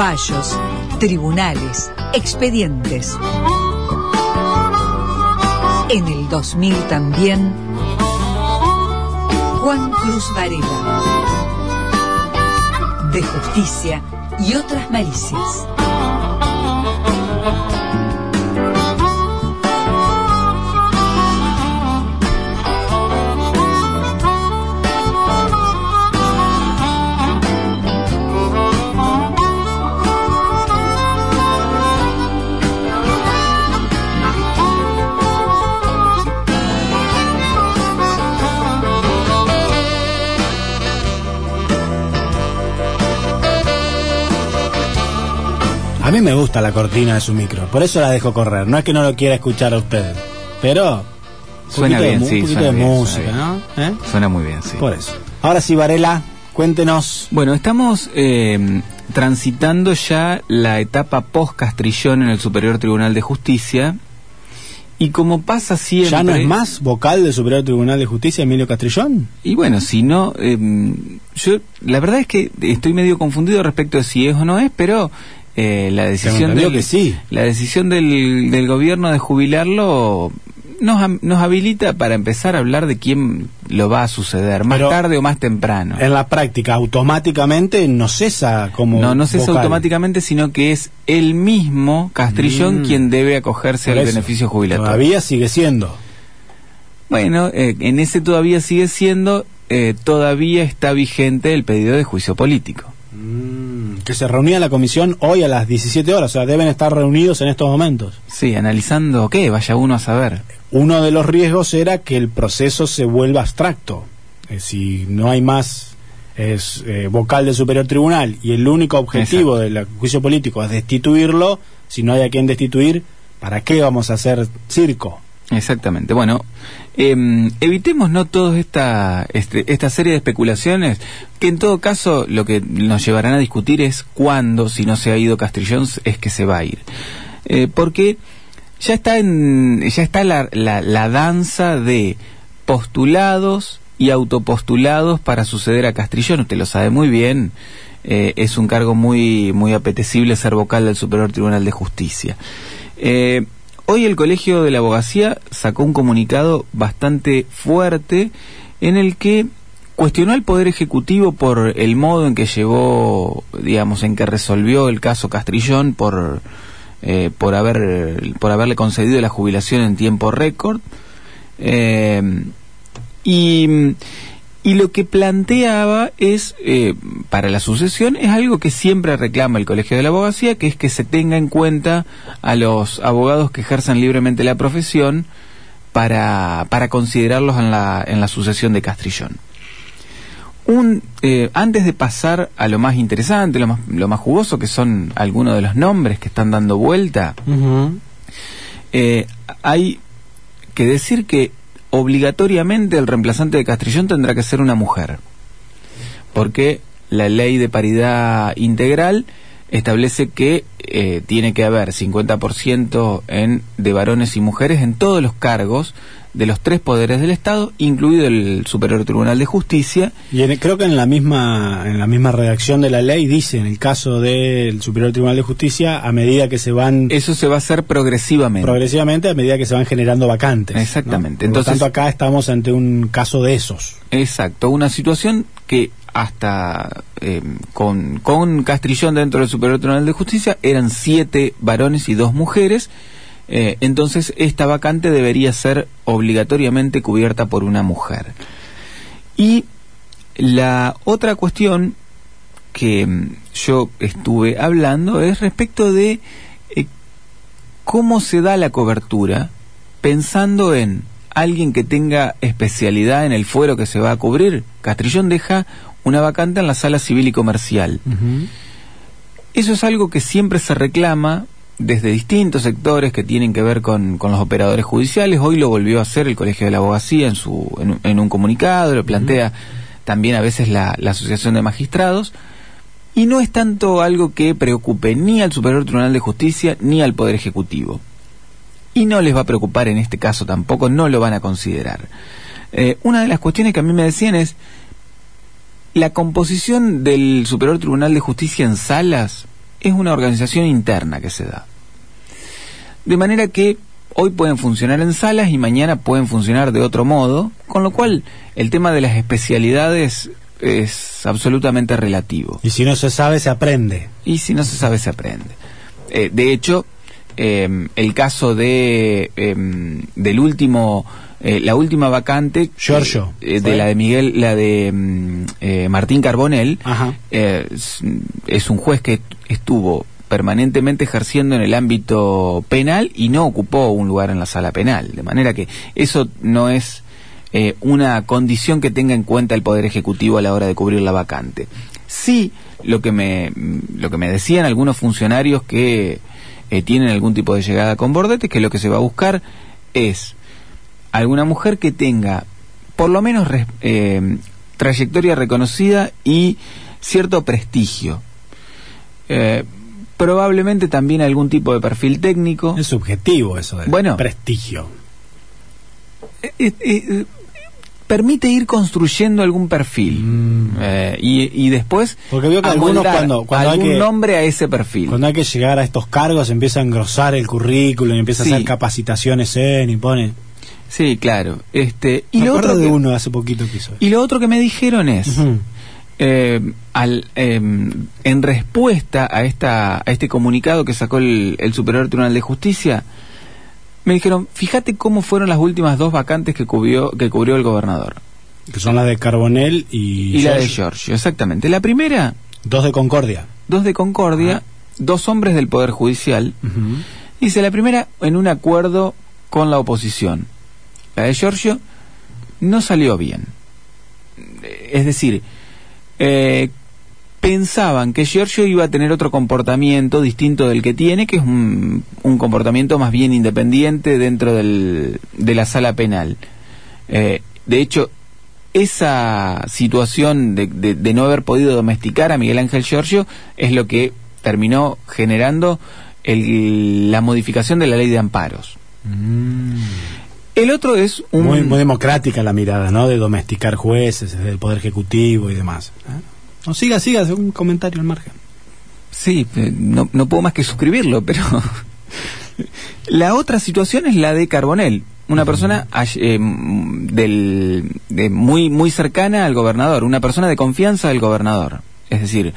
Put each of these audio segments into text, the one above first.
fallos, tribunales, expedientes. En el 2000 también, Juan Cruz Varela. De justicia y otras malicias. A mí me gusta la cortina de su micro, por eso la dejo correr. No es que no lo quiera escuchar a ustedes, pero suena bien, sí, un poquito de música, ¿no? ¿Eh? Suena muy bien, sí. Por eso. Ahora sí, Varela, cuéntenos. Bueno, estamos transitando ya la etapa post-Castrillón en el Superior Tribunal de Justicia. Y como pasa siempre... ¿Ya no es más vocal del Superior Tribunal de Justicia Emilio Castrillón? Y bueno, si no... yo la verdad es que estoy medio confundido respecto de si es o no es, pero... la decisión del, que sí. La decisión del gobierno de jubilarlo nos habilita para empezar a hablar de quién lo va a suceder, más tarde o más temprano. En la práctica, automáticamente no cesa como no cesa vocal. Automáticamente, sino que es el mismo Castrillón quien debe acogerse al beneficio jubilatorio. Todavía sigue siendo. Bueno, en ese todavía sigue siendo, todavía está vigente el pedido de juicio político. Que se reunía la comisión hoy a las 17 horas, o sea, deben estar reunidos en estos momentos. Sí, analizando qué, vaya uno a saber. Uno de los riesgos era que el proceso se vuelva abstracto. Si no hay más vocal del Superior Tribunal y el único objetivo del juicio político es destituirlo, si no hay a quien destituir, ¿para qué vamos a hacer circo? Exactamente. Bueno, evitemos toda esta serie de especulaciones, que en todo caso lo que nos llevarán a discutir es cuándo, si no se ha ido Castrillón, es que se va a ir. Porque ya está la danza de postulados y autopostulados para suceder a Castrillón. Usted lo sabe muy bien. Es un cargo muy, muy apetecible ser vocal del Superior Tribunal de Justicia. Hoy el Colegio de la Abogacía sacó un comunicado bastante fuerte en el que cuestionó al Poder Ejecutivo por el modo en que llevó, digamos, en que resolvió el caso Castrillón por haberle concedido la jubilación en tiempo récord. Y lo que planteaba es, para la sucesión, es algo que siempre reclama el Colegio de la Abogacía, que es que se tenga en cuenta a los abogados que ejercen libremente la profesión para considerarlos en la sucesión de Castrillón. Antes de pasar a lo más interesante, lo más jugoso, que son algunos de los nombres que están dando vuelta, hay que decir que obligatoriamente el reemplazante de Castrillón tendrá que ser una mujer, porque la ley de paridad integral establece que tiene que haber 50% de varones y mujeres en todos los cargos de los tres poderes del Estado, incluido el Superior Tribunal de Justicia. Y creo que en la misma redacción de la ley dice, en el caso del Superior Tribunal de Justicia, a medida que se van... Eso se va a hacer progresivamente. Progresivamente, a medida que se van generando vacantes. Exactamente. ¿No? Por lo tanto, acá estamos ante un caso de esos. Exacto, una situación que hasta con Castrillón dentro del Superior Tribunal de Justicia eran 7 varones y 2 mujeres. Entonces esta vacante debería ser obligatoriamente cubierta por una mujer. Y la otra cuestión que yo estuve hablando es respecto de cómo se da la cobertura, pensando en alguien que tenga especialidad en el fuero que se va a cubrir. Castrillón deja una vacante en la Sala Civil y Comercial. Uh-huh. Eso es algo que siempre se reclama desde distintos sectores que tienen que ver con los operadores judiciales. Hoy lo volvió a hacer el Colegio de la Abogacía en un comunicado, lo plantea también a veces la Asociación de Magistrados, y no es tanto algo que preocupe ni al Superior Tribunal de Justicia ni al Poder Ejecutivo. Y no les va a preocupar en este caso tampoco, no lo van a considerar. Una de las cuestiones que a mí me decían es, la composición del Superior Tribunal de Justicia en salas es una organización interna que se da. De manera que hoy pueden funcionar en salas y mañana pueden funcionar de otro modo, con lo cual el tema de las especialidades es absolutamente relativo. Y si no se sabe, se aprende. Y si no se sabe, se aprende. De hecho, el caso de del último... la última vacante, Giorgio, de la de Miguel, la de Martín Carbonell, es un juez que estuvo permanentemente ejerciendo en el ámbito penal y no ocupó un lugar en la sala penal, de manera que eso no es una condición que tenga en cuenta el Poder Ejecutivo a la hora de cubrir la vacante. Sí, lo que me decían algunos funcionarios que tienen algún tipo de llegada con Bordet es que lo que se va a buscar es alguna mujer que tenga por lo menos trayectoria reconocida y cierto prestigio, probablemente también algún tipo de perfil técnico. Es subjetivo eso de prestigio. Permite ir construyendo algún perfil y después porque veo que algunos cuando algún nombre a ese perfil. Cuando hay que llegar a estos cargos empieza a engrosar el currículum y empieza a hacer capacitaciones y pone... Sí, claro. Y lo otro de uno hace poquito que hizo. Y lo otro que me dijeron es, en respuesta a este comunicado que sacó el Superior Tribunal de Justicia, me dijeron, fíjate cómo fueron las últimas dos vacantes que cubrió el gobernador. Que son las de Carbonell y la de Giorgio, exactamente. La primera... Dos de Concordia, dos hombres del Poder Judicial. Dice, la primera en un acuerdo con la oposición. La de Giorgio no salió bien. Es decir, pensaban que Giorgio iba a tener otro comportamiento distinto del que tiene, que es un comportamiento más bien independiente dentro de la sala penal. De hecho, esa situación de no haber podido domesticar a Miguel Ángel Giorgio es lo que terminó generando la modificación de la ley de amparos. El otro es muy, muy democrática la mirada, ¿no? De domesticar jueces, del Poder Ejecutivo y demás. No, siga, un comentario al margen. Sí, no puedo más que suscribirlo, pero... La otra situación es la de Carbonell, una persona muy, muy cercana al gobernador, una persona de confianza del gobernador. Es decir,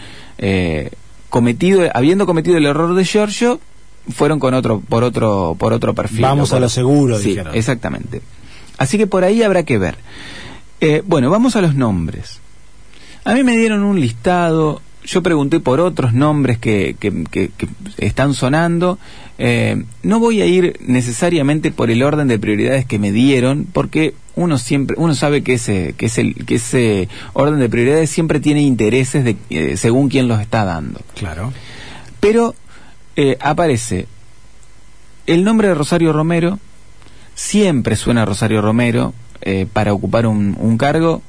habiendo cometido el error de Giorgio, fueron con otro perfil. Vamos a lo seguro, dijeron. Sí, exactamente. Así que por ahí habrá que ver. Vamos a los nombres. A mí me dieron un listado, yo pregunté por otros nombres que están sonando. No voy a ir necesariamente por el orden de prioridades que me dieron, porque uno sabe que ese orden de prioridades siempre tiene intereses según quién los está dando. Claro. Pero aparece el nombre de Rosario Romero. Siempre suena Rosario Romero para ocupar un cargo.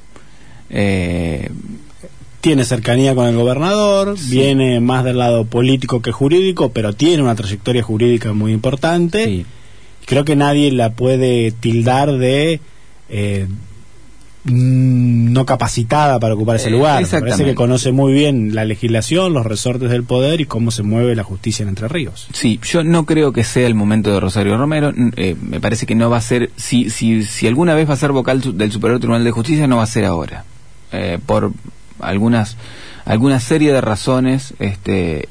Tiene cercanía con el gobernador, sí. Viene más del lado político que jurídico, pero tiene una trayectoria jurídica muy importante. Sí. Creo que nadie la puede tildar de no capacitada para ocupar ese lugar. Me parece que conoce muy bien la legislación, los resortes del poder y cómo se mueve la justicia en Entre Ríos. Sí, yo no creo que sea el momento de Rosario Romero. Me parece que no va a ser, si alguna vez va a ser vocal del Superior Tribunal de Justicia, no va a ser ahora, por alguna serie de razones que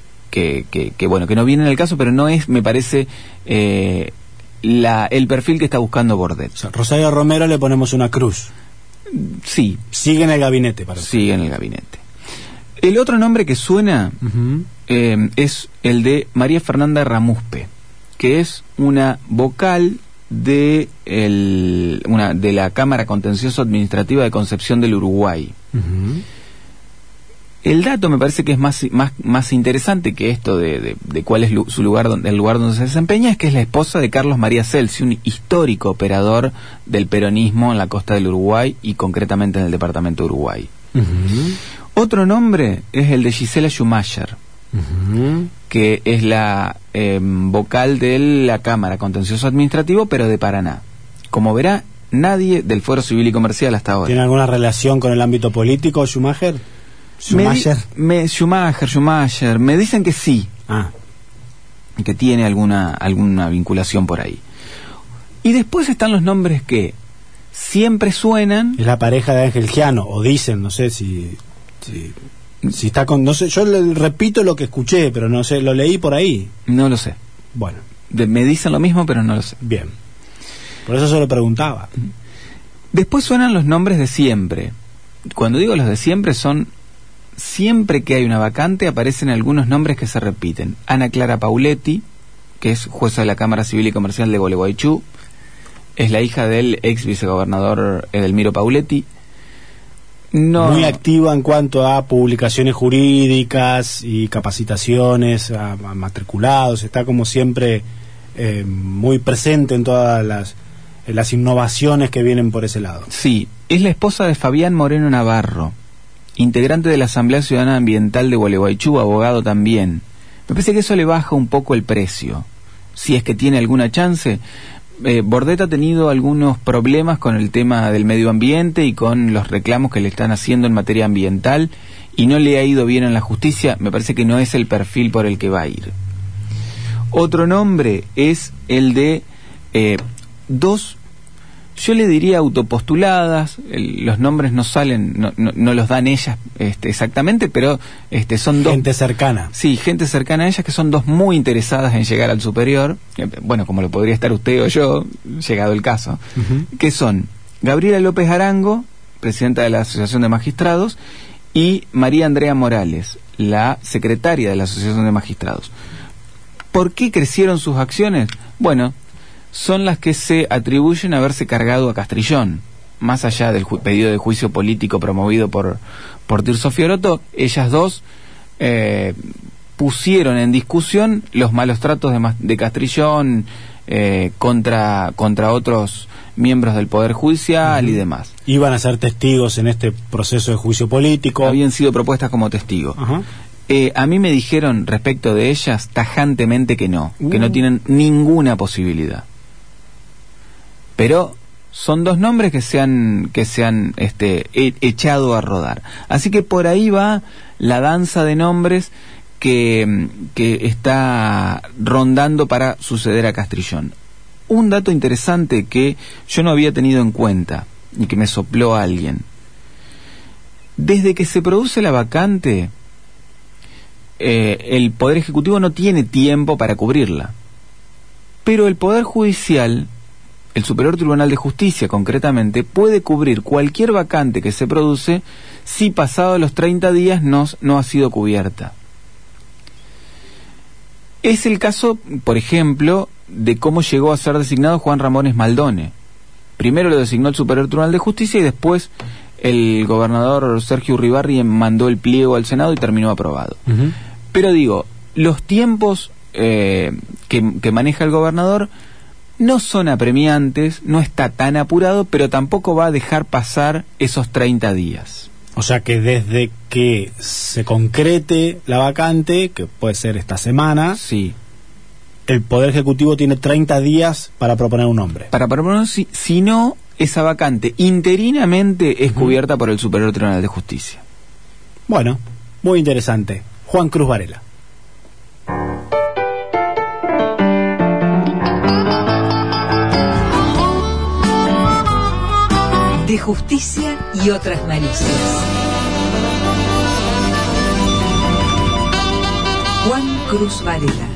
no vienen al caso, pero no es, me parece, el perfil que está buscando Bordet. O sea, Rosario Romero le ponemos una cruz. Sí. Sigue en el gabinete, para usted. Sigue en el gabinete. El otro nombre que suena es el de María Fernanda Ramuspe, que es una vocal de la Cámara Contencioso Administrativa de Concepción del Uruguay. El dato me parece que es más interesante que esto de cuál es el lugar donde se desempeña, es que es la esposa de Carlos María Celci, un histórico operador del peronismo en la costa del Uruguay y concretamente en el departamento de Uruguay. Otro nombre es el de Gisela Schumacher, que es la vocal de la Cámara Contencioso Administrativo, pero de Paraná. Como verá, nadie del Fuero Civil y Comercial hasta ahora. ¿Tiene alguna relación con el ámbito político, Schumacher? Schumacher, me dicen que sí. Ah. Que tiene alguna vinculación por ahí. Y después están los nombres que siempre suenan. Es la pareja de Ángel Giano, o dicen, no sé si está con... No sé, yo le repito lo que escuché, pero no sé, lo leí por ahí. No lo sé. Bueno. Me dicen lo mismo, pero no lo sé. Bien. Por eso se lo preguntaba. Después suenan los nombres de siempre. Cuando digo los de siempre son... Siempre que hay una vacante aparecen algunos nombres que se repiten. Ana Clara Pauletti, que es jueza de la Cámara Civil y Comercial de Gualeguaychú. Es la hija del ex vicegobernador Edelmiro Pauletti. No, muy activa en cuanto a publicaciones jurídicas y capacitaciones a matriculados. Está como siempre muy presente en todas las innovaciones que vienen por ese lado. Sí, es la esposa de Fabián Moreno Navarro, integrante de la Asamblea Ciudadana Ambiental de Gualeguaychú, abogado también. Me parece que eso le baja un poco el precio, si es que tiene alguna chance. Bordet ha tenido algunos problemas con el tema del medio ambiente y con los reclamos que le están haciendo en materia ambiental, y no le ha ido bien en la justicia. Me parece que no es el perfil por el que va a ir. Otro nombre es el de dos, yo le diría autopostuladas. Los nombres no salen, no los dan ellas exactamente, pero son dos... Gente cercana. Sí, gente cercana a ellas, que son dos muy interesadas en llegar al superior, bueno, como lo podría estar usted o yo, llegado el caso, uh-huh. Que son Gabriela López Arango, presidenta de la Asociación de Magistrados, y María Andrea Morales, la secretaria de la Asociación de Magistrados. ¿Por qué crecieron sus acciones? Bueno... son las que se atribuyen a haberse cargado a Castrillón. Más allá del pedido de juicio político promovido por Tirso Fiorotto, ellas dos pusieron en discusión los malos tratos de Castrillón contra otros miembros del Poder Judicial, uh-huh. y demás. Iban a ser testigos en este proceso de juicio político. Habían sido propuestas como testigos. Uh-huh. A mí me dijeron respecto de ellas tajantemente que no, uh-huh. que no tienen ninguna posibilidad. Pero son dos nombres que se han echado a rodar. Así que por ahí va la danza de nombres que está rondando para suceder a Castrillón. Un dato interesante que yo no había tenido en cuenta y que me sopló alguien. Desde que se produce la vacante, el Poder Ejecutivo no tiene tiempo para cubrirla. Pero el Poder Judicial... El Superior Tribunal de Justicia, concretamente, puede cubrir cualquier vacante que se produce si pasado los 30 días no ha sido cubierta. Es el caso, por ejemplo, de cómo llegó a ser designado Juan Ramón Esmaldone. Primero lo designó el Superior Tribunal de Justicia y después el gobernador Sergio Uribarri mandó el pliego al Senado y terminó aprobado. Uh-huh. Pero digo, los tiempos que maneja el gobernador... no son apremiantes, no está tan apurado, pero tampoco va a dejar pasar esos 30 días. O sea que desde que se concrete la vacante, que puede ser esta semana, sí, el Poder Ejecutivo tiene 30 días para proponer un nombre. Para proponer, si no, esa vacante interinamente es cubierta por el Superior Tribunal de Justicia. Bueno, muy interesante. Juan Cruz Varela. De justicia y otras malicias. Juan Cruz Varela.